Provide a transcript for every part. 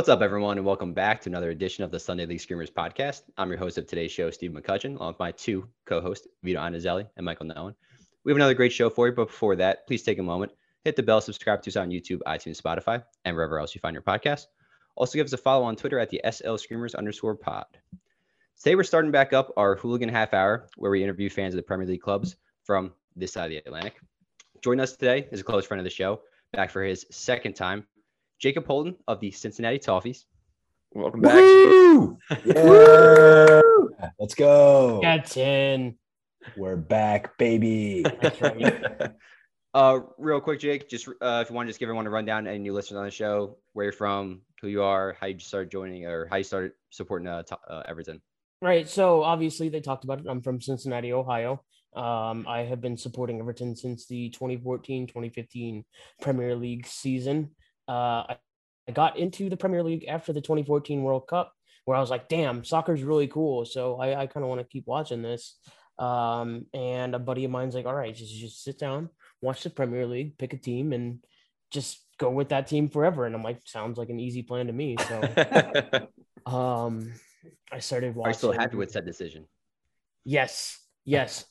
What's up, everyone, and welcome back to another edition of the Sunday League Screamers podcast. I'm your host of today's show, Steve McCutcheon, along with my two co-hosts, Vito Anazelli and Michael Nolan. We have another great show for you, but before that, please take a moment, hit the bell, subscribe to us on YouTube, iTunes, Spotify, and wherever else you find your podcast. Also give us a follow on Twitter at the SL Screamers_pod. Today, we're starting back up our Hooligan Half Hour, where we interview fans of the Premier League clubs from this side of the Atlantic. Joining us today is a close friend of the show, back for his second time, Jacob Holden of the Cincinnati Toffees. Welcome back. Woo! Yeah. Let's go. Got 10. We're back, baby. That's right. Real quick, Jake, if you want to just give everyone a rundown, any new listeners on the show, where you're from, who you are, how you started joining, or how you started supporting Everton. Right. So obviously they talked about it. I'm from Cincinnati, Ohio. I have been supporting Everton since the 2014-2015 Premier League season. I got into the Premier League after the 2014 World Cup, where I was like, damn, soccer's really cool. So I kind of want to keep watching this. And a buddy of mine's like, all right, just sit down, watch the Premier League, pick a team, and just go with that team forever. And I'm like, sounds like an easy plan to me. So I started watching. Are you still happy with that decision? Yes,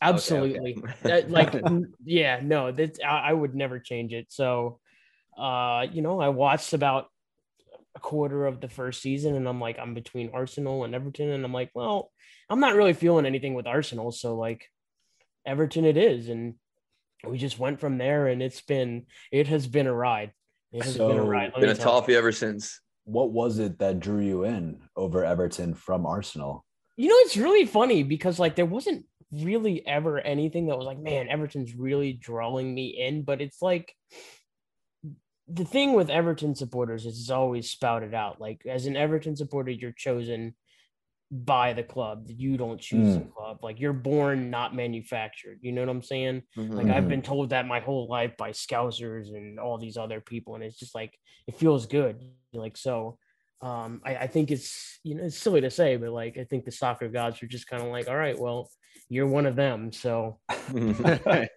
absolutely. Okay. I would never change it. So I watched about a quarter of the first season, and I'm like, I'm between Arsenal and Everton, and I'm like, well, I'm not really feeling anything with Arsenal, so like Everton it is, and we just went from there, and it has been a ride. Been a toffee ever since. What was it that drew you in over Everton from Arsenal? It's really funny because like there wasn't really ever anything that was like, man, Everton's really drawing me in, but it's like the thing with Everton supporters is it's always spouted out. Like, as an Everton supporter, you're chosen by the club. You don't choose the club. Like, you're born, not manufactured. You know what I'm saying? Mm-hmm. Like, I've been told that my whole life by Scousers and all these other people. And it's just like, it feels good. Like, so I think it's, it's silly to say, but like, I think the soccer gods are just kind of like, all right, well, you're one of them. So written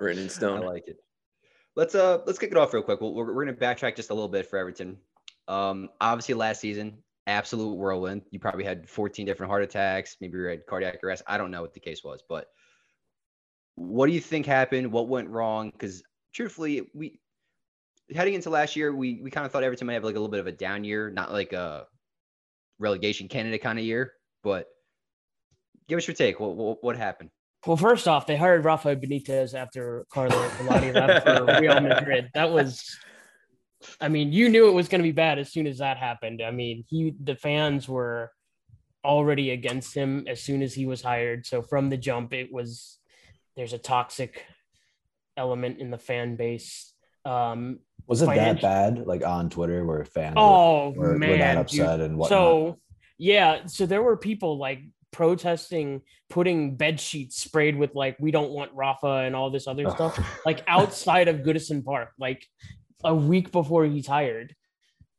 in stone. I like it. Let's kick it off real quick. We're going to backtrack just a little bit for Everton. Obviously, last season, absolute whirlwind. You probably had 14 different heart attacks. Maybe you had cardiac arrest. I don't know what the case was, but what do you think happened? What went wrong? Because truthfully, we heading into last year, we kind of thought Everton might have like a little bit of a down year, not like a relegation candidate kind of year. But give us your take. What happened? Well, first off, they hired Rafael Benitez after Carlo Ancelotti left for Real Madrid. That was, you knew it was going to be bad as soon as that happened. The fans were already against him as soon as he was hired. So from the jump, there's a toxic element in the fan base. Was it that bad? Like on Twitter, where fans were that upset and whatnot. So there were people like protesting putting bed sheets sprayed with like "we don't want Rafa" and all this other stuff like outside of Goodison Park like a week before he's hired,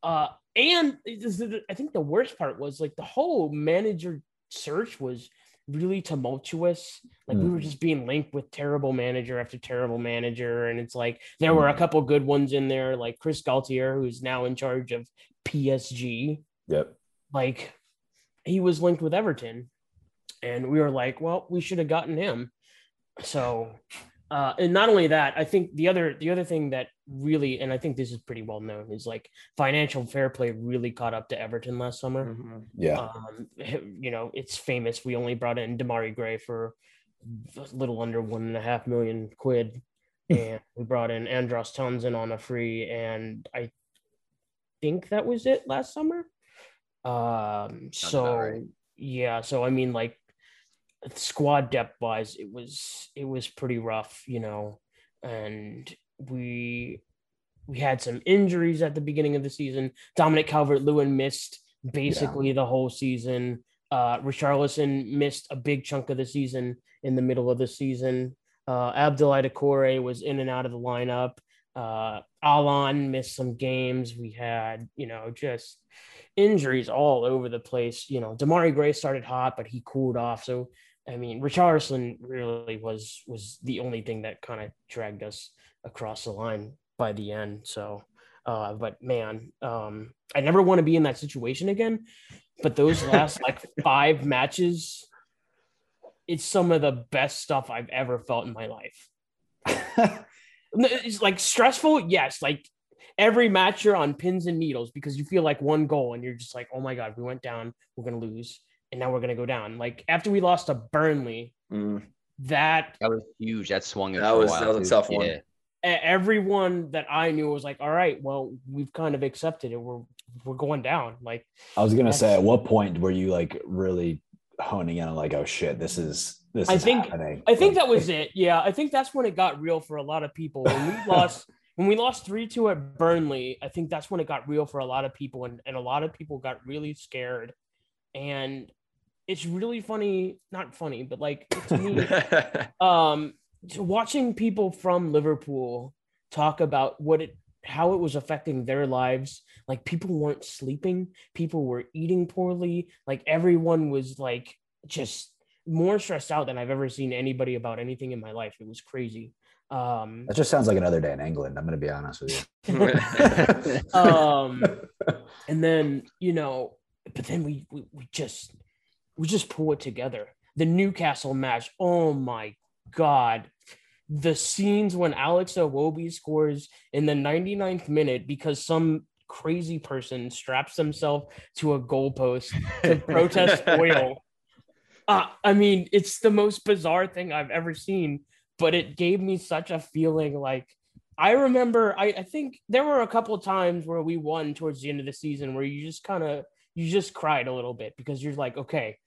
and I think the worst part was like the whole manager search was really tumultuous. Like we were just being linked with terrible manager after terrible manager, and it's like there were a couple good ones in there, like Chris Gaultier, who's now in charge of PSG. Yep, like he was linked with Everton. And we were like, well, we should have gotten him. So, and not only that, I think the other thing that really, and I think this is pretty well known, is like financial fair play really caught up to Everton last summer. Mm-hmm. Yeah. It's famous. We only brought in Demarai Gray for a little under $1.5 million, and we brought in Andros Townsend on a free, and I think that was it last summer. Squad depth wise, it was pretty rough, and we had some injuries at the beginning of the season. Dominic Calvert-Lewin missed basically the whole season. Richarlison missed a big chunk of the season in the middle of the season. Abdoulaye Doucouré was in and out of the lineup. Alon missed some games. We had, just injuries all over the place. Demarai Gray started hot, but he cooled off. So, Richarlison really was the only thing that kind of dragged us across the line by the end. So, But man, I never want to be in that situation again. But those last like 5 matches, it's some of the best stuff I've ever felt in my life. It's like stressful. Yes. Like every match you're on pins and needles because you feel like one goal and you're just like, oh my God, we went down, we're going to lose. And now we're going to go down. Like after we lost to Burnley, that was huge. That swung. That was a tough one. Yeah. Everyone that I knew was like, all right, well, we've kind of accepted it. We're going down. Like I was going to say, at what point were you like really honing in on like, oh shit, this is happening. I think that was it. Yeah. I think that's when it got real for a lot of people. When we lost 3-2 at Burnley, I think that's when it got real for a lot of people. And a lot of people got really scared. And it's really funny, not funny, but like to me, so watching people from Liverpool talk about how it was affecting their lives, like people weren't sleeping, people were eating poorly, like everyone was like just more stressed out than I've ever seen anybody about anything in my life. It was crazy. That just sounds like another day in England. I'm going to be honest with you. And then, you know, but then we just pull it together. The Newcastle match. Oh my God, the scenes when Alex Iwobi scores in the 99th minute because some crazy person straps themselves to a goalpost to protest oil. I mean, it's the most bizarre thing I've ever seen, but it gave me such a feeling. Like I remember, I think there were a couple of times where we won towards the end of the season where you just cried a little bit because you're like, okay,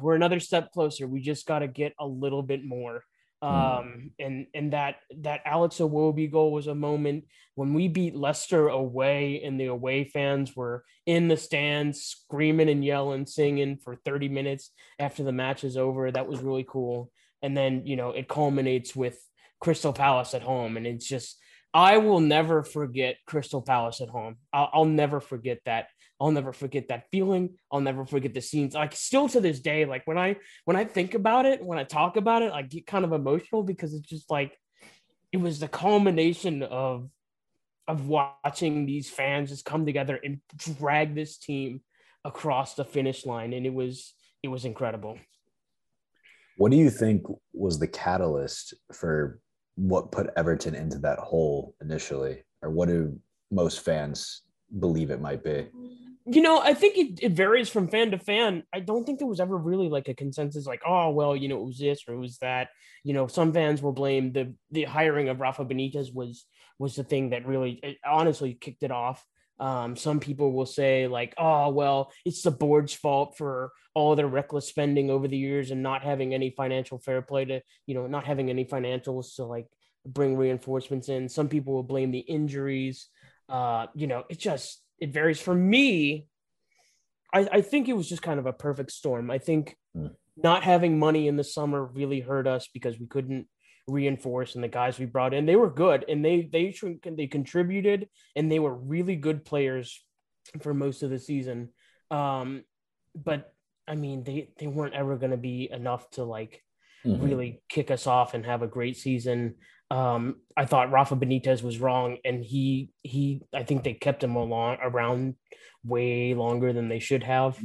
we're another step closer. We just got to get a little bit more. And that Alex Iwobi goal was a moment. When we beat Leicester away and the away fans were in the stands screaming and yelling, singing for 30 minutes after the match is over, that was really cool. And then, you know, it culminates with Crystal Palace at home. And it's just, I will never forget Crystal Palace at home. I'll never forget that. I'll never forget that feeling. I'll never forget the scenes. Like still to this day, like when I think about it, when I talk about it, I get kind of emotional because it's just like, it was the culmination of watching these fans just come together and drag this team across the finish line. And it was incredible. What do you think was the catalyst for what put Everton into that hole initially, or what do most fans believe it might be? You know, I think it varies from fan to fan. I don't think there was ever really like a consensus like, oh, well, you know, it was this or it was that. You know, some fans will blame the hiring of Rafa Benitez was the thing that really honestly kicked it off. Some people will say like, oh, well, it's the board's fault for all their reckless spending over the years and not having any financial fair play to, you know, not having any financials to like bring reinforcements in. Some people will blame the injuries. You know, it varies. For me, I think it was just kind of a perfect storm. I think not having money in the summer really hurt us because we couldn't reinforce, and the guys we brought in, they were good and they contributed and they were really good players for most of the season, but I mean they weren't ever going to be enough to like really kick us off and have a great season. I thought Rafa Benitez was wrong, and he I think they kept him around way longer than they should have.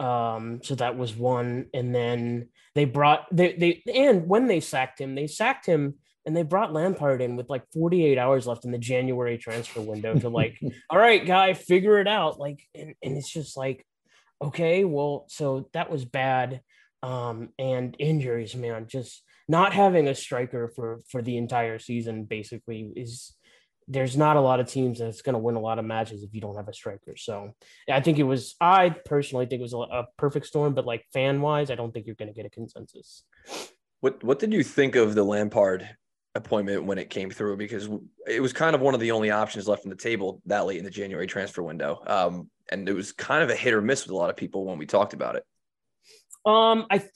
So that was one. And then when they sacked him and they brought Lampard in with like 48 hours left in the January transfer window to like, all right, guy, figure it out. Like, and it's just like, okay, well, so that was bad. And injuries, man, just not having a striker for the entire season basically is, there's not a lot of teams that's going to win a lot of matches if you don't have a striker. So I think I personally think it was a perfect storm, but like fan wise, I don't think you're going to get a consensus. What did you think of the Lampard appointment when it came through? Because it was kind of one of the only options left on the table that late in the January transfer window. And it was kind of a hit or miss with a lot of people when we talked about it.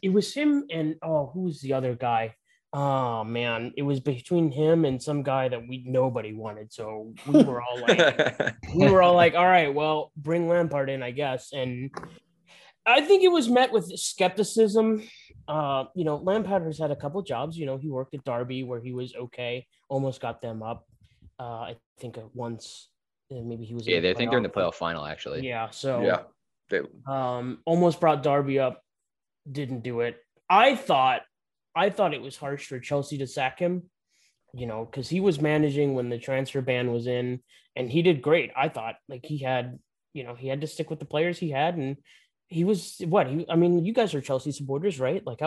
It was him and, who was the other guy? Oh man, it was between him and some guy that nobody wanted. So we were all like, all right, well, bring Lampard in, I guess. And I think it was met with skepticism. You know, Lampard has had a couple jobs. You know, he worked at Derby where he was okay, almost got them up. I think once Maybe he was. Yeah, I think they're in the playoff final, actually. Yeah, so almost brought Derby up, didn't do it. I thought it was harsh for Chelsea to sack him, you know, because he was managing when the transfer ban was in, and he did great. I thought he had to stick with the players he had, and he was you guys are Chelsea supporters, right? Like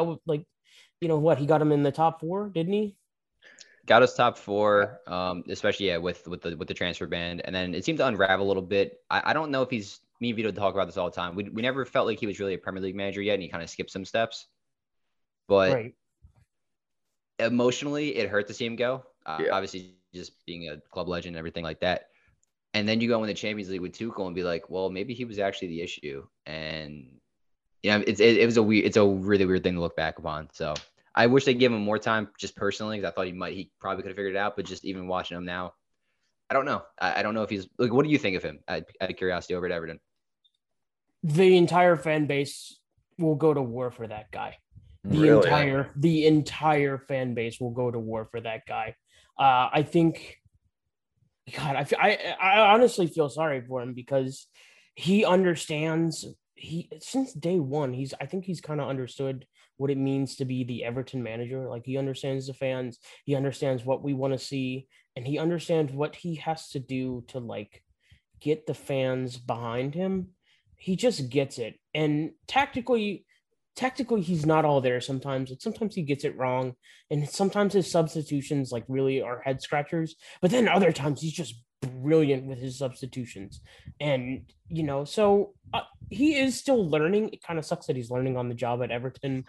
he got him in the top four, didn't he? Got us top four, especially with the transfer ban, and then it seemed to unravel a little bit. I don't know if me and Vito talk about this all the time. We never felt like he was really a Premier League manager yet, and he kind of skipped some steps. But emotionally, it hurt to see him go. Obviously, just being a club legend and everything like that. And then you go in the Champions League with Tuchel and be like, well, maybe he was actually the issue. And you know, it's a really weird thing to look back upon. So I wish they gave him more time, just personally, because I thought he probably could have figured it out. But just even watching him now, I don't know. I don't know if he's like. What do you think of him? Out of curiosity, over at Everton, the entire fan base will go to war for that guy. The entire fan base will go to war for that guy. I think. God, I honestly feel sorry for him because he understands. Since day one, he's kind of understood what it means to be the Everton manager. Like, he understands the fans, he understands what we want to see, and he understands what he has to do to like get the fans behind him. He just gets it. And tactically, he's not all there sometimes. Like, sometimes he gets it wrong, and sometimes his substitutions like really are head scratchers. But then other times he's just brilliant with his substitutions, and you know, so he is still learning. It kind of sucks that he's learning on the job at Everton,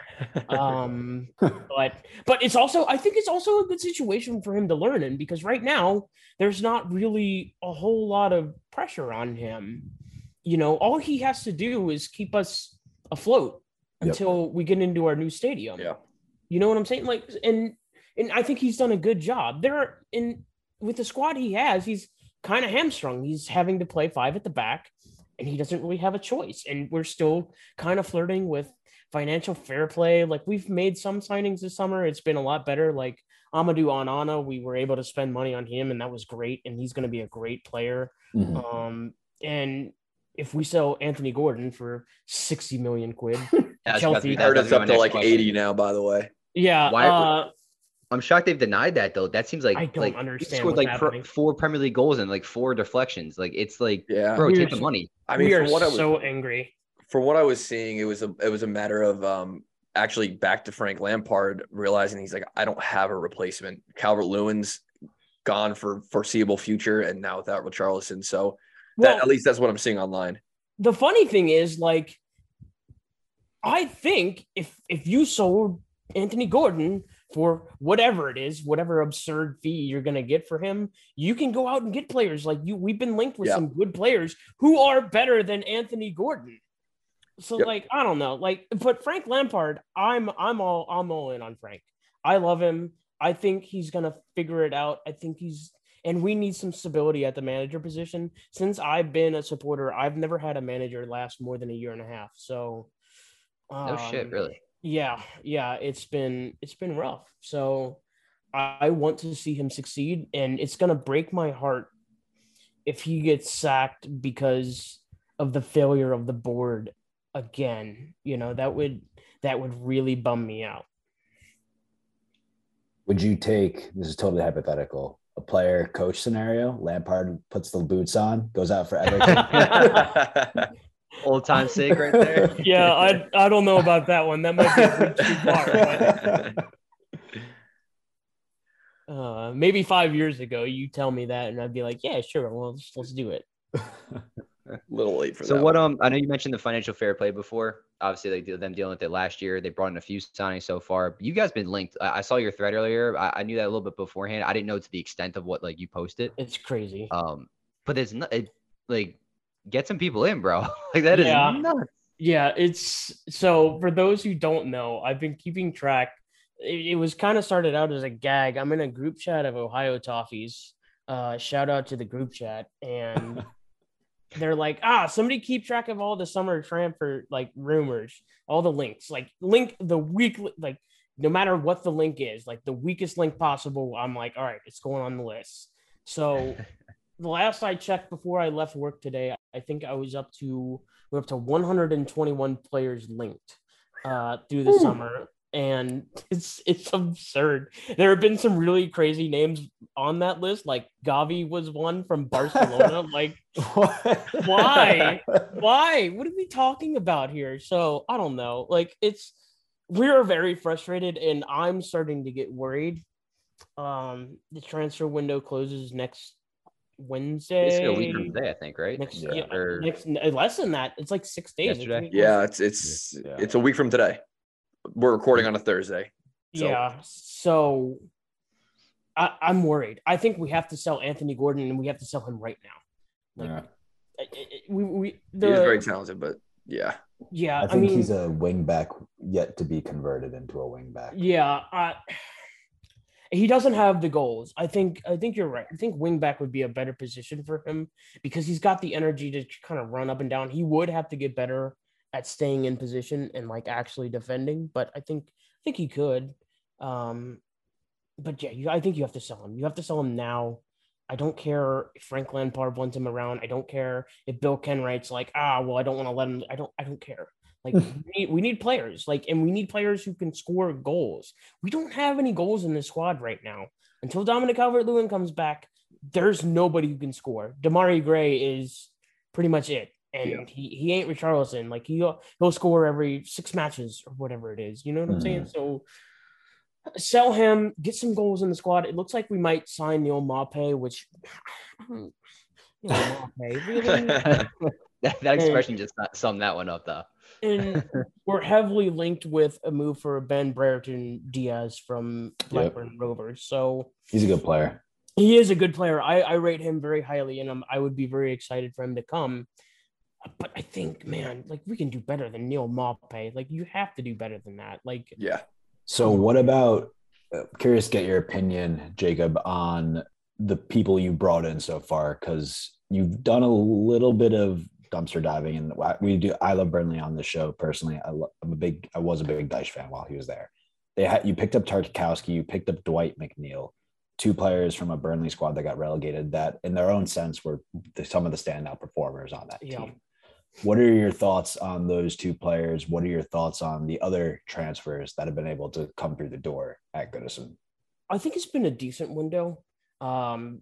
but it's also, I think it's also a good situation for him to learn in, because right now there's not really a whole lot of pressure on him. You know, all he has to do is keep us afloat until we get into our new stadium. Yeah, you know what I'm saying? Like, and I think he's done a good job there. In with the squad he has, he's kind of hamstrung. He's having to play five at the back, and he doesn't really have a choice. And we're still kind of flirting with financial fair play. Like, we've made some signings this summer. It's been a lot better. Like Amadou Onana, we were able to spend money on him, and that was great. And he's going to be a great player. Mm-hmm. And if we sell Anthony Gordon for 60 million quid, Chelsea heard us up to like 80 now, by the way. Yeah. I'm shocked they've denied that, though. That seems like I don't understand. He scored like four Premier League goals and like four deflections. Like, it's like, bro, take the money. I mean, angry. For what I was seeing, it was a matter of actually back to Frank Lampard realizing he's like, I don't have a replacement. Calvert-Lewin's gone for foreseeable future, and now without Richarlison, so at least that's what I'm seeing online. The funny thing is, like, I think if you sold Anthony Gordon for whatever it is, whatever absurd fee you're going to get for him, you can go out and get players like you. We've been linked with some good players who are better than Anthony Gordon. So like, I don't know, like, but Frank Lampard, I'm all in on Frank. I love him. I think he's going to figure it out. And we need some stability at the manager position. Since I've been a supporter, I've never had a manager last more than a year and a half. So no shit, really. Yeah, it's been rough. So I want to see him succeed, and it's going to break my heart if he gets sacked because of the failure of the board again. You know, that would really bum me out. Would you take, this is totally hypothetical, a player coach scenario? Lampard puts the boots on, goes out for Everton. Old time sig right there. Yeah, I don't know about that one. That might be a bit too far. But, maybe 5 years ago, you tell me that, and I'd be like, "Yeah, sure. Well, let's do it." A little late for that. So what? I know you mentioned the financial fair play before. Obviously, they them dealing with it last year. They brought in a few signings so far. You guys been linked. I saw your thread earlier. I knew that a little bit beforehand. I didn't know to the extent of what like you posted. It's crazy. But there's not like. Get some people in, bro. Like, that is nuts. Yeah, it's so, for those who don't know, I've been keeping track. It was kind of started out as a gag. I'm in a group chat of Ohio Toffees. Shout out to the group chat. And they're like, somebody keep track of all the summer transfer like rumors, all the links, like link the week, like no matter what the link is, like the weakest link possible. I'm like, all right, it's going on the list. So the last I checked before I left work today, I think I was up to, we're up to 121 players linked through the summer. And it's absurd. There have been some really crazy names on that list. Like Gavi was one from Barcelona. Like, why? What are we talking about here? So I don't know. Like, we're very frustrated, and I'm starting to get worried. The transfer window closes next Wednesday. It's a week from today, I think, right? Less than that. It's like 6 days. It's a week from today. We're recording on a Thursday. So. Yeah, so I'm worried. I think we have to sell Anthony Gordon, and we have to sell him right now. Like, he's very talented, but yeah. Yeah, I mean, he's a wing back yet to be converted into a wing back. Yeah, he doesn't have the goals. I think you're right. I think wing back would be a better position for him because he's got the energy to kind of run up and down. He would have to get better at staying in position and like actually defending, but I think he could. But yeah, I think you have to sell him. You have to sell him now. I don't care if Frank Lampard wants him around. I don't care if Bill Kenwright's like, I don't want to let him. I don't care. Like we need players, like, and we need players who can score goals. We don't have any goals in this squad right now. Until Dominic Calvert-Lewin comes back, there's nobody who can score. Demarai Gray is pretty much it. And he ain't Richarlison. Like he'll score every 6 matches or whatever it is. You know what I'm saying? So sell him, get some goals in the squad. It looks like we might sign Neil Maupay, which Neil Maupay, really? that expression just summed that one up, though. And we're heavily linked with a move for Ben Brereton Diaz from Blackburn Rovers. So he's a good player. He is a good player. I rate him very highly, and I would be very excited for him to come. But I think, man, like we can do better than Neil Maupay. Like you have to do better than that. Like, yeah. So what about? Curious to get your opinion, Jacob, on the people you brought in so far, because you've done a little bit of dumpster diving, and we do. I love Burnley on this show personally. I was a big Dyche fan while he was there. You picked up Tarkowski. You picked up Dwight McNeil. 2 players from a Burnley squad that got relegated. That, in their own sense, were some of the standout performers on that team. What are your thoughts on those 2 players? What are your thoughts on the other transfers that have been able to come through the door at Goodison? I think it's been a decent window. Conor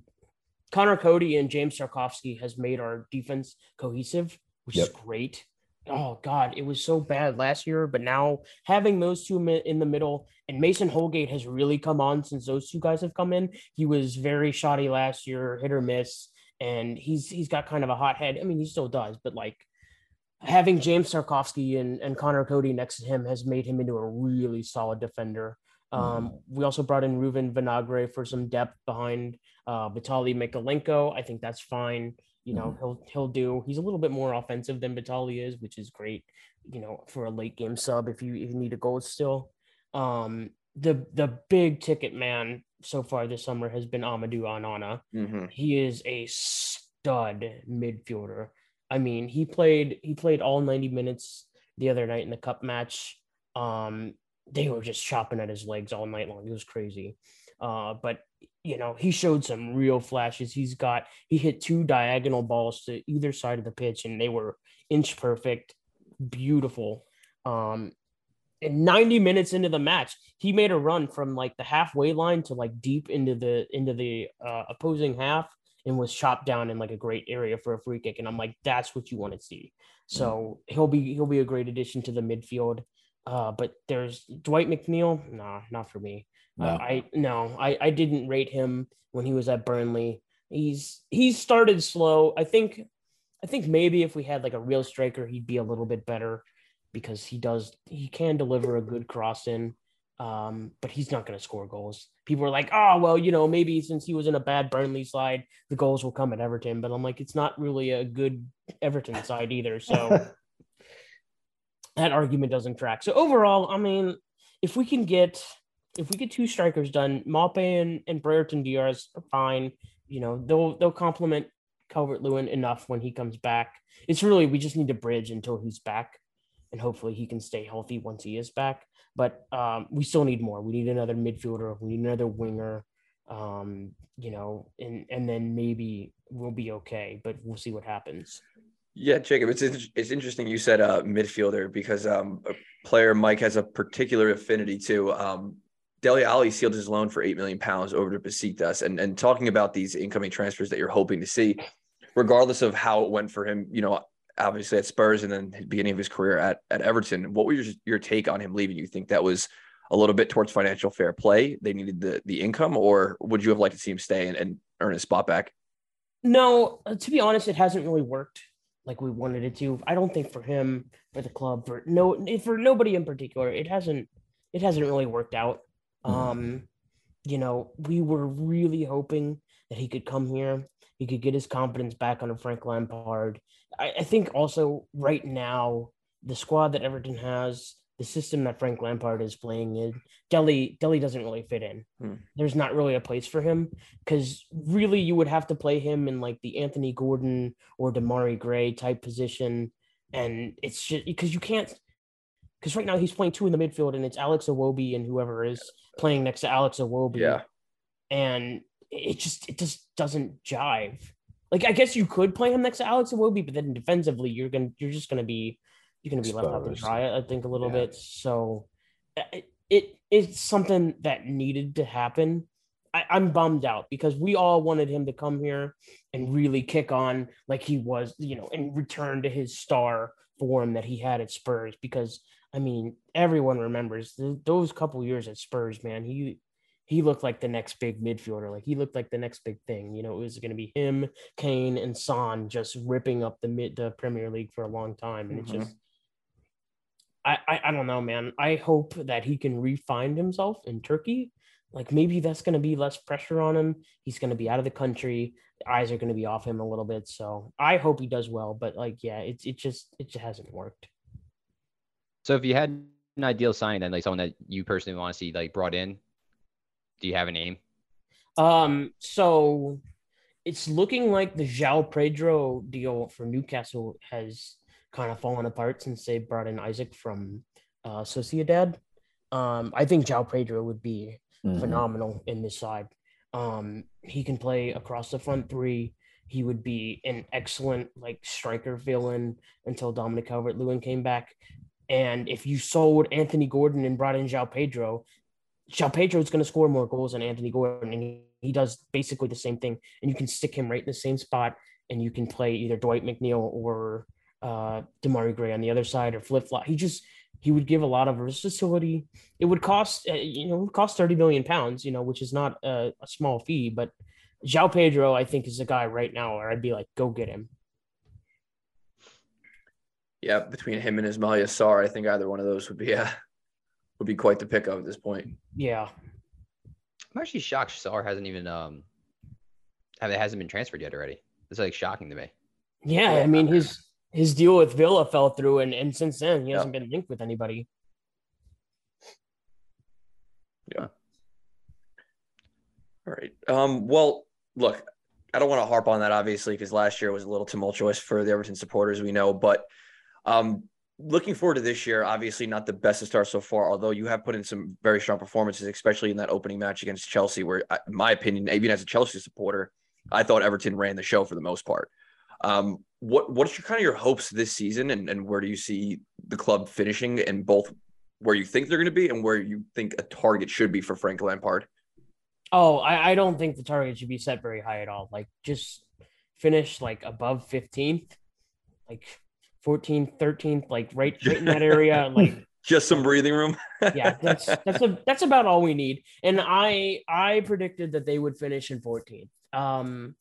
Coady and James Tarkowski has made our defense cohesive, which is great. Oh, God, it was so bad last year. But now having those 2 in the middle, and Mason Holgate has really come on since those 2 guys have come in. He was very shoddy last year, hit or miss, and he's got kind of a hot head. I mean, he still does, but like, having James Tarkowski and Conor Coady next to him has made him into a really solid defender. We also brought in Ruven Vinagre for some depth behind Vitaly Mikolenko. I think that's fine. You know, he'll do. He's a little bit more offensive than Vitaly is, which is great. You know, for a late game sub if you need a goal still. The big ticket man so far this summer has been Amadou Onana. He is a stud midfielder. I mean, he played all 90 minutes the other night in the cup match. They were just chopping at his legs all night long. It was crazy. But you know, he showed some real flashes. He hit 2 diagonal balls to either side of the pitch, and they were inch perfect, beautiful. And 90 minutes into the match, he made a run from like the halfway line to like deep into the opposing half, and was chopped down in like a great area for a free kick. And I'm like, that's what you want to see. So he'll be a great addition to the midfield. But there's Dwight McNeil. Nah, not for me. No. I didn't rate him when he was at Burnley. He started slow. I think maybe if we had like a real striker, he'd be a little bit better because he can deliver a good cross in. But he's not going to score goals. People are like, maybe since he was in a bad Burnley side, the goals will come at Everton. But I'm like, it's not really a good Everton side either. So that argument doesn't track. So overall, I mean, if we get 2 strikers done, Maupay and Brereton Diaz are fine. You know, they'll complement Calvert-Lewin enough when he comes back. It's really, we just need to bridge until he's back. And hopefully he can stay healthy once he is back. But we still need more. We need another midfielder. We need another winger. you know, and then maybe we'll be okay, but we'll see what happens. Yeah, Jacob, it's interesting you said midfielder, because a player Mike has a particular affinity to. Dele Alli sealed his loan for £8 million over to Besiktas, and talking about these incoming transfers that you're hoping to see, regardless of how it went for him, you know, obviously at Spurs and then the beginning of his career at Everton, what was your take on him leaving? You think that was a little bit towards financial fair play? They needed the income, or would you have liked to see him stay and earn his spot back? No, to be honest, it hasn't really worked like we wanted it to. I don't think for him, for the club, for nobody in particular, it hasn't really worked out. You know, we were really hoping that he could come here. He could get his confidence back under Frank Lampard. I think also right now, the squad that Everton has, the system that Frank Lampard is playing in, Dele doesn't really fit in. There's not really a place for him, because really you would have to play him in like the Anthony Gordon or Demarai Gray type position. And it's just because you can't, because right now he's playing two in the midfield, and it's Alex Iwobi and whoever is playing next to Alex Iwobi. Yeah. And it just doesn't jive. Like, I guess you could play him next to Alex Iwobi, but then defensively you're just going to be left out to dry, I think, a little bit. So it's something that needed to happen. I'm bummed out because we all wanted him to come here and really kick on like he was, you know, and return to his star form that he had at Spurs. Because, I mean, everyone remembers those couple years at Spurs, man. He looked like the next big midfielder. Like, he looked like the next big thing. You know, it was going to be him, Kane, and Son just ripping up the Premier League for a long time. And it's just, I don't know, man. I hope that he can re-find himself in Turkey. Like, maybe that's going to be less pressure on him. He's going to be out of the country. The eyes are going to be off him a little bit. So I hope he does well. But, like, yeah, it just hasn't worked. So if you had an ideal signing, then, like, someone that you personally want to see, like, brought in, do you have a name? So it's looking like the João Pedro deal for Newcastle has kind of fallen apart since they brought in Isaac from Sociedad. I think João Pedro would be phenomenal in this side. He can play across the front three. He would be an excellent, like, striker fill-in until Dominic Calvert-Lewin came back. And if you sold Anthony Gordon and brought in João Pedro, João Pedro is going to score more goals than Anthony Gordon, and he does basically the same thing. And you can stick him right in the same spot, and you can play either Dwight McNeil or Demarai Gray on the other side, or flip-flop. He would give a lot of versatility. It would cost, cost £30 million, you know, which is not a small fee. But João Pedro, I think, is a guy right now where I'd be like, go get him. Yeah, between him and Ismaila Sarr, I think either one of those would be quite the pickup at this point. Yeah. I'm actually shocked Sarr hasn't even hasn't been transferred yet already. It's like shocking to me. Yeah, I mean, his deal with Villa fell through, and since then he hasn't been linked with anybody. Yeah. All right. Well, look, I don't want to harp on that, obviously, because last year was a little tumultuous for the Everton supporters, we know, but looking forward to this year, obviously not the best of start so far, although you have put in some very strong performances, especially in that opening match against Chelsea, where, in my opinion, even as a Chelsea supporter, I thought Everton ran the show for the most part. What's your kind of your hopes this season, and where do you see the club finishing, in both where you think they're going to be and where you think a target should be for Frank Lampard? Oh, I don't think the target should be set very high at all. Like, just finish like above 15th, like 14th, 13th, like right in that area, like just some breathing room. Yeah, that's about all we need. And I predicted that they would finish in 14th.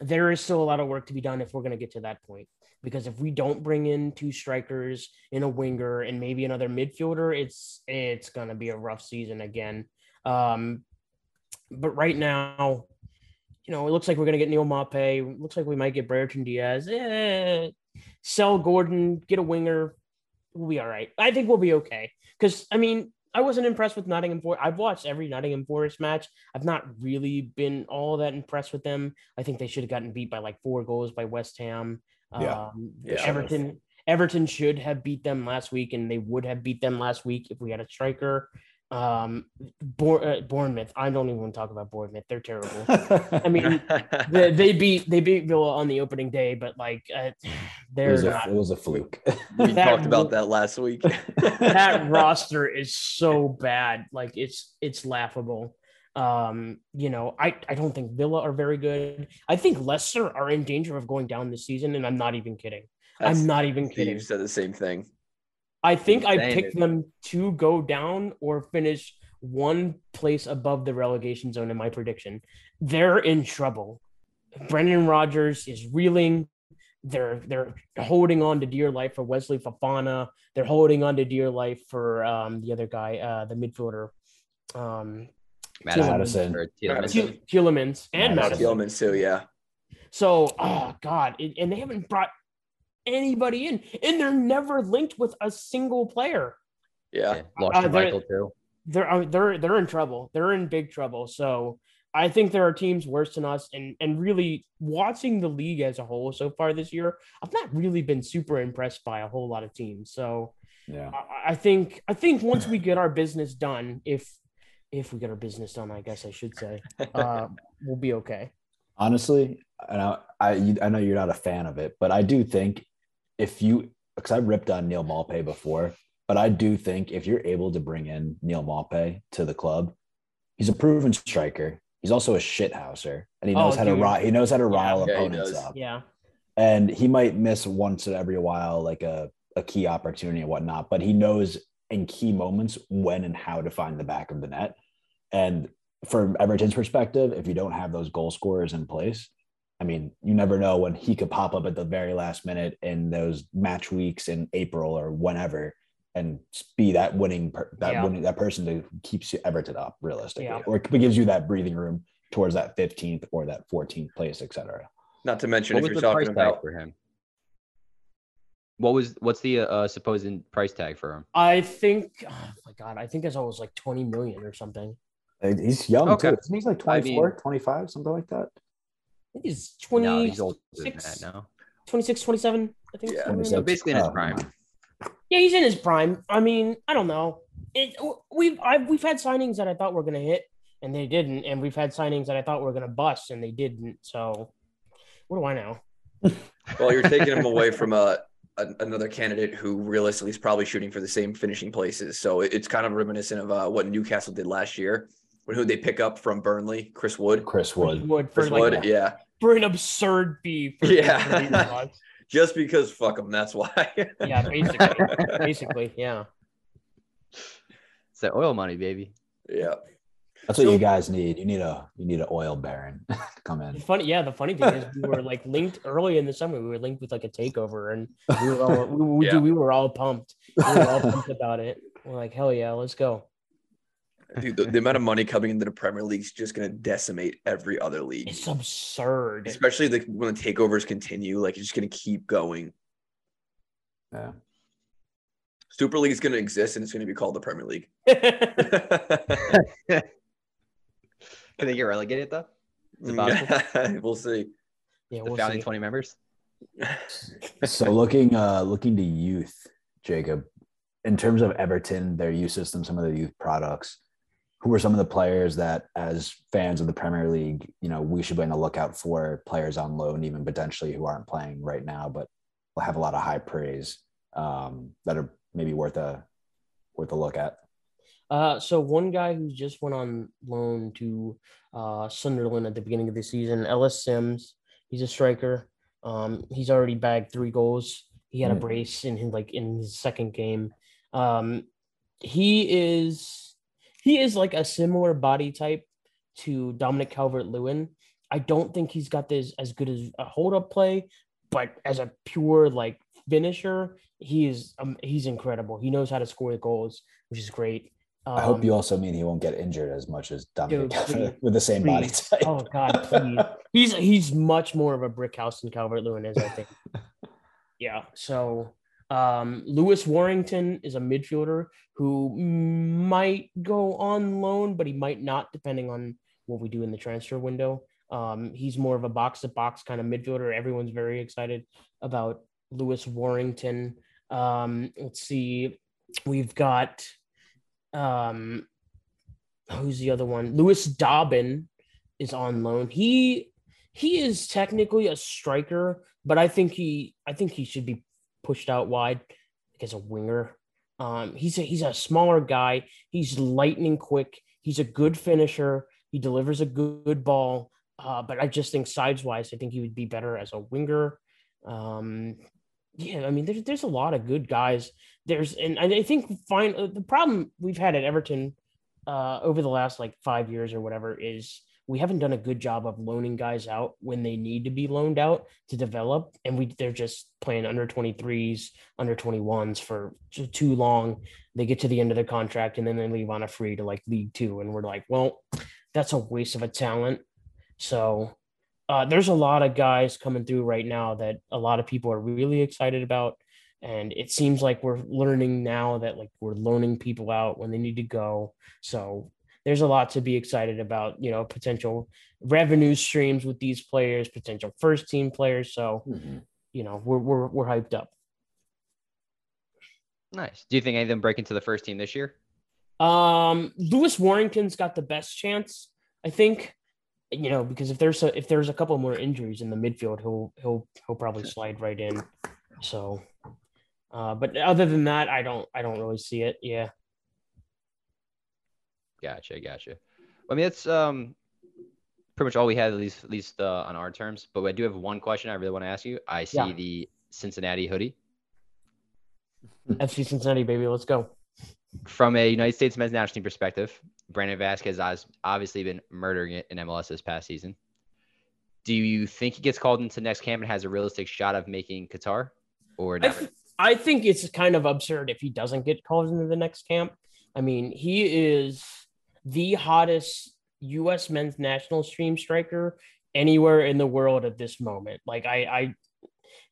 There is still a lot of work to be done if we're going to get to that point, because if we don't bring in two strikers and a winger and maybe another midfielder, it's going to be a rough season again. But right now, you know, it looks like we're going to get Neil Maupay. It looks like we might get Brereton Diaz. Sell Gordon, get a winger. We'll be all right. I think we'll be okay. Because, I mean, I wasn't impressed with Nottingham Forest. I've watched every Nottingham Forest match. I've not really been all that impressed with them. I think they should have gotten beat by like 4 goals by West Ham. Everton should have beat them last week, and they would have beat them last week if we had a striker. Bournemouth. I don't even want to talk about Bournemouth. They're terrible. I mean, they beat Villa on the opening day, but like, it was a fluke. We talked about that last week. That roster is so bad. Like it's laughable. I don't think Villa are very good. I think Leicester are in danger of going down this season, and I'm not even kidding. I'm not even kidding. You said the same thing. I think I picked them to go down or finish one place above the relegation zone in my prediction. They're in trouble. Brendan Rodgers is reeling. They're holding on to dear life for Wesley Fofana. They're holding on to dear life for the other guy, the midfielder. Tielemans and Madison. Tielemans too, yeah. So, oh, God. And they haven't brought anybody in, and they're never linked with a single player. Yeah, lost Michael too. They're in trouble. They're in big trouble. So I think there are teams worse than us, and really watching the league as a whole so far this year, I've not really been super impressed by a whole lot of teams. So yeah, I think once we get our business done, if we get our business done, I guess I should say, we'll be okay. Honestly, and I know you're not a fan of it, but I do think because I ripped on Neil Maupay before, but I do think if you're able to bring in Neil Maupay to the club, he's a proven striker. He's also a shithouser, and he knows how to rile opponents up. Yeah, and he might miss once every while, like a key opportunity and whatnot, but he knows in key moments when and how to find the back of the net. And from Everton's perspective, if you don't have those goal scorers in place, I mean, you never know when he could pop up at the very last minute in those match weeks in April or whenever, and be that winning person that keeps Everton up realistically, or gives you that breathing room towards that 15th or that 14th place, etc. Not to mention, if you're talking about for him, what's the supposed price tag for him? I think, oh my God, I think it's always like 20 million or something. He's young, okay, too. He's like 24, 25, something like that. I think he's 26, 27, I think. Yeah, so basically in his prime. Yeah, he's in his prime. I mean, I don't know. We've had signings that I thought were going to hit, and they didn't. And we've had signings that I thought were going to bust, and they didn't. So what do I know? Well, you're taking him away from another candidate who realistically is probably shooting for the same finishing places. So it's kind of reminiscent of what Newcastle did last year. Who they pick up from Burnley? Chris Wood. Yeah, for an absurd fee. Yeah, just because fuck them. That's why. Yeah, basically, yeah. It's that oil money, baby. Yeah, that's what you guys need. You need an oil baron to come in. The funny thing is, we were like linked early in the summer. We were linked with like a takeover, and we were all pumped. We were all pumped about it. We're like, hell yeah, let's go. Dude, the amount of money coming into the Premier League is just going to decimate every other league. It's absurd. Especially when the takeovers continue, like it's just going to keep going. Yeah. Super League is going to exist, and it's going to be called the Premier League. Can they get relegated though? We'll see. Yeah, we'll see. 20 members. So looking to youth, Jacob. In terms of Everton, their youth system, some of their youth products, who are some of the players that, as fans of the Premier League, we should be on the lookout for, players on loan, even potentially who aren't playing right now, but will have a lot of high praise that are maybe worth a look at? So one guy who just went on loan to Sunderland at the beginning of the season, Ellis Sims. He's a striker. He's already bagged 3 goals. He had a brace in his second game. He is like a similar body type to Dominic Calvert-Lewin. I don't think he's got this as good as a hold-up play, but as a pure like finisher, he's incredible. He knows how to score the goals, which is great. I hope you also mean he won't get injured as much as Dominic with the same body type. Oh God, please. He's much more of a brick house than Calvert-Lewin is, I think. Yeah. So Lewis Warrington is a midfielder who might go on loan, but he might not, depending on what we do in the transfer window. He's more of a box-to-box kind of midfielder. Everyone's very excited about Lewis Warrington. Let's see. We've got who's the other one? Lewis Dobbin is on loan. He is technically a striker, but I think he should be pushed out wide as a winger. He's a smaller guy. He's lightning quick. He's a good finisher. He delivers a good ball. But I just think sides-wise, I think he would be better as a winger. Yeah, I mean, there's a lot of good guys. And I think the problem we've had at Everton over the last 5 years or whatever is we haven't done a good job of loaning guys out when they need to be loaned out to develop. And they're just playing under 23s, under 21s for too long. They get to the end of their contract and then they leave on a free to League Two. And we're like, well, that's a waste of a talent. So there's a lot of guys coming through right now that a lot of people are really excited about. And it seems like we're learning now that we're loaning people out when they need to go. So there's a lot to be excited about, potential revenue streams with these players, potential first team players. So, we're hyped up. Nice. Do you think any of them break into the first team this year? Lewis Warrington's got the best chance, I think. Because if there's a couple more injuries in the midfield, he'll probably slide right in. So, but other than that, I don't really see it. Yeah. Gotcha. I mean, that's pretty much all we had, at least on our terms. But I do have one question I really want to ask you. I see the Cincinnati hoodie. FC Cincinnati, baby, let's go. From a United States men's national team perspective, Brandon Vasquez has obviously been murdering it in MLS this past season. Do you think he gets called into next camp and has a realistic shot of making Qatar? Or not? I think it's kind of absurd if he doesn't get called into the next camp. I mean, he is the hottest U.S. men's national team striker anywhere in the world at this moment.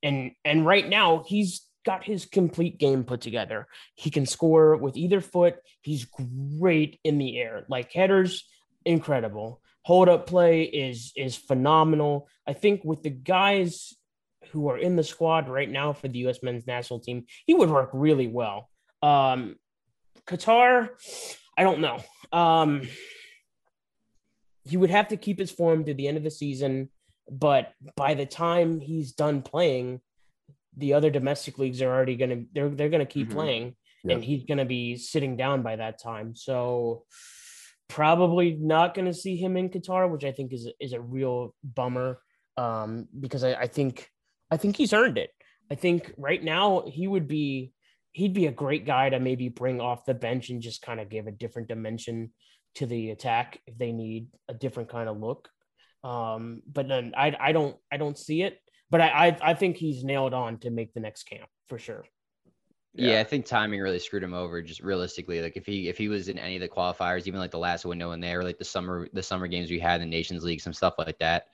And right now he's got his complete game put together. He can score with either foot. He's great in the air. Headers, incredible. Hold up play is phenomenal. I think with the guys who are in the squad right now for the U.S. men's national team, he would work really well. Qatar, I don't know. He would have to keep his form to the end of the season, but by the time he's done playing, the other domestic leagues are already going to they're going to keep playing, and he's going to be sitting down by that time. So probably not going to see him in Qatar, which I think is a real bummer, because I think he's earned it. I think right now he'd be a great guy to maybe bring off the bench and just kind of give a different dimension to the attack if they need a different kind of look. But then I don't see it. But I think he's nailed on to make the next camp for sure. Yeah, I think timing really screwed him over. Just realistically, if he was in any of the qualifiers, even the last window in there, the summer games we had in the Nations League, some stuff like that,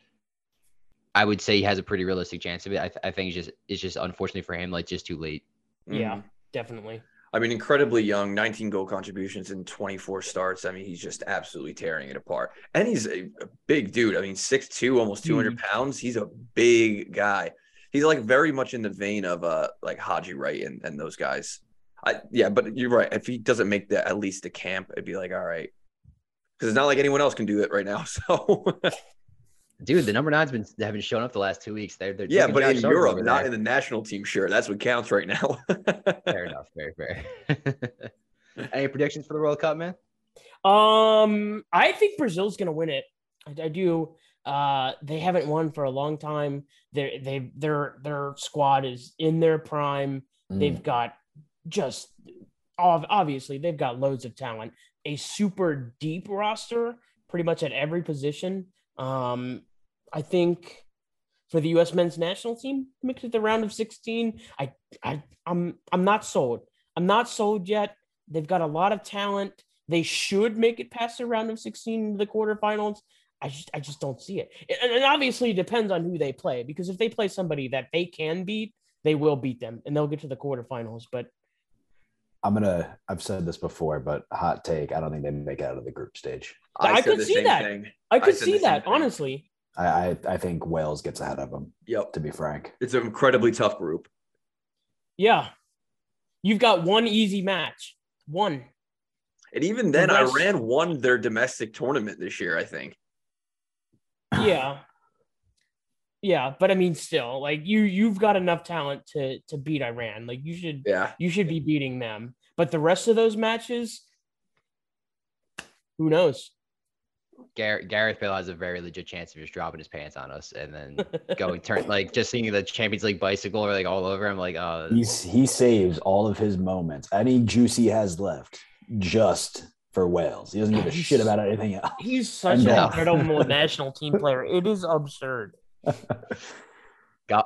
I would say he has a pretty realistic chance of it. I think it's just unfortunately for him, just too late. Yeah, definitely. I mean, incredibly young, 19 goal contributions in 24 starts. I mean, he's just absolutely tearing it apart. And he's a big dude. I mean, 6'2", almost 200 pounds. He's a big guy. He's very much in the vein of Haji Wright and those guys. But you're right. If he doesn't make that at least a camp, it'd be all right. Because it's not anyone else can do it right now. So, dude, the number 9's haven't shown up the last 2 weeks. They're but in Europe, not in the national team shirt. That's what counts right now. Fair enough. Fair. Any predictions for the World Cup, man? I think Brazil's going to win it. I do. They haven't won for a long time. Their squad is in their prime. They've got obviously they've got loads of talent, a super deep roster, pretty much at every position. I think for the U.S. men's national team, mixed with the round of 16, I'm not sold. I'm not sold yet. They've got a lot of talent. They should make it past the round of 16 into the quarterfinals. I just don't see it. And obviously it depends on who they play, because if they play somebody that they can beat, they will beat them and they'll get to the quarterfinals. But I've said this before, but hot take, I don't think they make it out of the group stage. I could see that. I could see that, honestly. I think Wales gets ahead of them, to be frank. It's an incredibly tough group. Yeah. You've got one easy match. One. And even then, Iran won their domestic tournament this year, I think. Yeah. Yeah, but I mean, still, like you've got enough talent to beat Iran. Like you should be beating them. But the rest of those matches, who knows? Gareth Bale has a very legit chance of just dropping his pants on us and then going turn like just seeing the Champions League bicycle or like all over him. Like he saves all of his moments. Any juice he has left just for Wales. He doesn't give a shit about anything else. He's such an incredible national team player. It is absurd.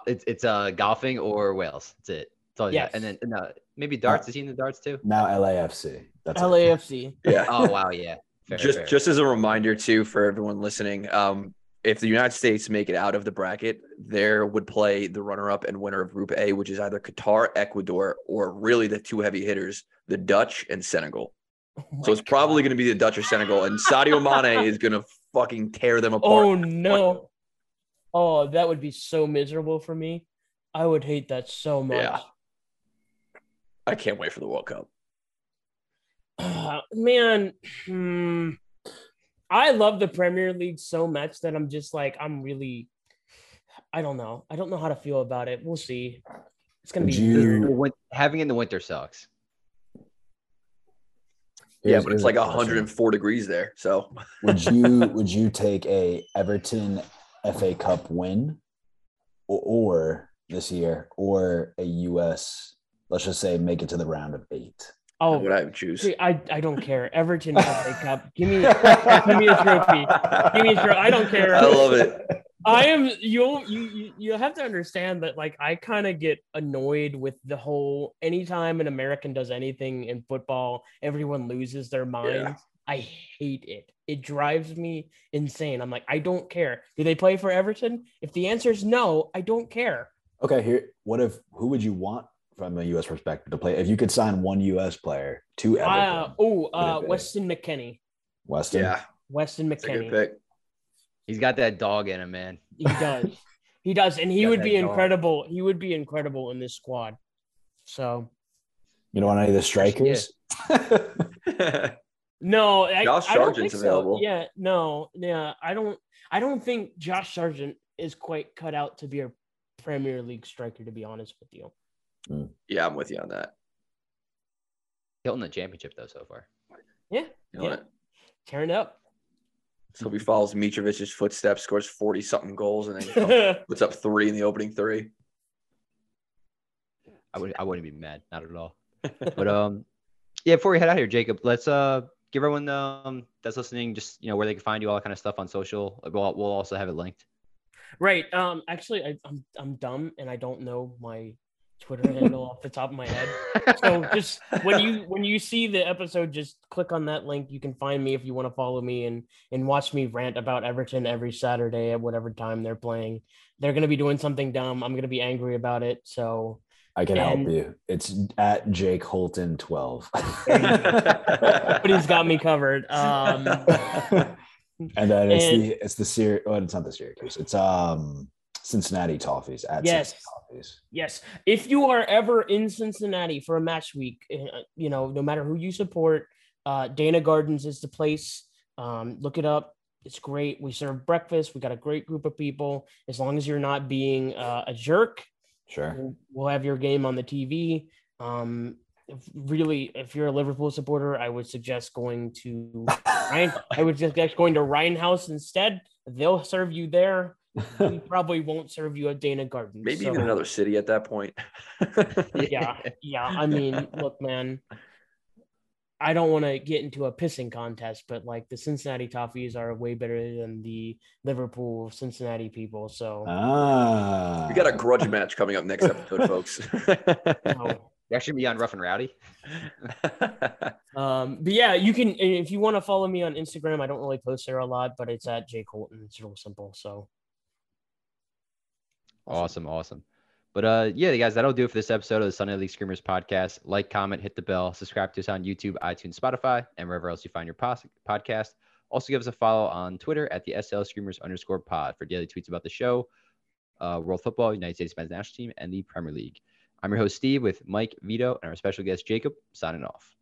It's golfing or Wales. That's it. That's all. Yeah, and then maybe darts. Is he in the darts too? Now LAFC. That's LAFC. It. Yeah. Oh wow. Yeah. Fair. Just as a reminder too for everyone listening, if the United States make it out of the bracket, there would play the runner-up and winner of Group A, which is either Qatar, Ecuador, or really the two heavy hitters, the Dutch and Senegal. Oh so it's probably going to be the Dutch or Senegal, and Sadio Mane is going to fucking tear them apart. Oh no. Oh, that would be so miserable for me. I would hate that so much. Yeah. I can't wait for the World Cup. I love the Premier League so much that I'm just like, I don't know. I don't know how to feel about it. We'll see. It's going to be having it in the winter sucks. Yeah, but it's like 104 degrees there. So would you take a Everton FA Cup win or this year or a U.S. let's just say make it to the round of 8? Oh, what I would choose. I don't care. Everton FA Cup. Give me a trophy. Give me a trophy. I don't care. I love it. You have to understand that like I kind of get annoyed with the whole anytime an American does anything in football, everyone loses their mind. Yeah. I hate it. It drives me insane. I'm like, I don't care. Do they play for Everton? If the answer is no, I don't care. Okay, who would you want from a U.S. perspective to play? If you could sign one U.S. player to Everton. Weston McKennie. Weston? Yeah. Weston McKennie. That's a good pick. He's got that dog in him, man. He does. He does, and he would be incredible. He would be incredible in this squad. So. You don't want any of the strikers? Yeah. No, Josh Sargent's available. Yeah, no, yeah, I don't think Josh Sargent is quite cut out to be a Premier League striker. To be honest with you. Yeah, I'm with you on that. Killing the championship though so far. Yeah, killing it. Tearing up. So he follows Mitrovic's footsteps, scores 40-something goals, and then puts up 3 in the opening 3. I wouldn't be mad, not at all. But yeah, before we head out here, Jacob, let's give everyone that's listening just, where they can find you, all that kind of stuff on social. We'll also have it linked. Right. Actually, I'm dumb, and I don't know my Twitter handle off the top of my head. So just when you see the episode, just click on that link. You can find me if you want to follow me and watch me rant about Everton every Saturday at whatever time they're playing. They're going to be doing something dumb. I'm going to be angry about it. So I can help you. It's at Jake Holton 12. But he's got me covered. And then it's the series. Oh, it's not the series. It's Cincinnati Toffees at Cincinnati Toffees. Yes. If you are ever in Cincinnati for a match week, no matter who you support, Dana Gardens is the place. Look it up. It's great. We serve breakfast. We got a great group of people. As long as you're not being a jerk. Sure. We'll have your game on the TV. If you're a Liverpool supporter, I would suggest going to Rhinehouse instead. They'll serve you there. We probably won't serve you at Dana Gardens. Maybe even another city at that point. Yeah. I mean, look, man, I don't want to get into a pissing contest, but like the Cincinnati Toffees are way better than the Liverpool Cincinnati people. So we got a grudge match coming up next episode, folks. That should be on Rough and Rowdy. But yeah, you can, if you want to follow me on Instagram, I don't really post there a lot, but it's at Jake Holton. It's real simple. So awesome. But yeah, guys, that'll do it for this episode of the Sunday League Screamers podcast. Like, comment, hit the bell, subscribe to us on YouTube, iTunes, Spotify, and wherever else you find your podcast. Also give us a follow on Twitter at the SLScreamers_pod for daily tweets about the show, world football, United States men's national team, and the Premier League. I'm your host, Steve, with Mike, Vito, and our special guest, Jacob, signing off.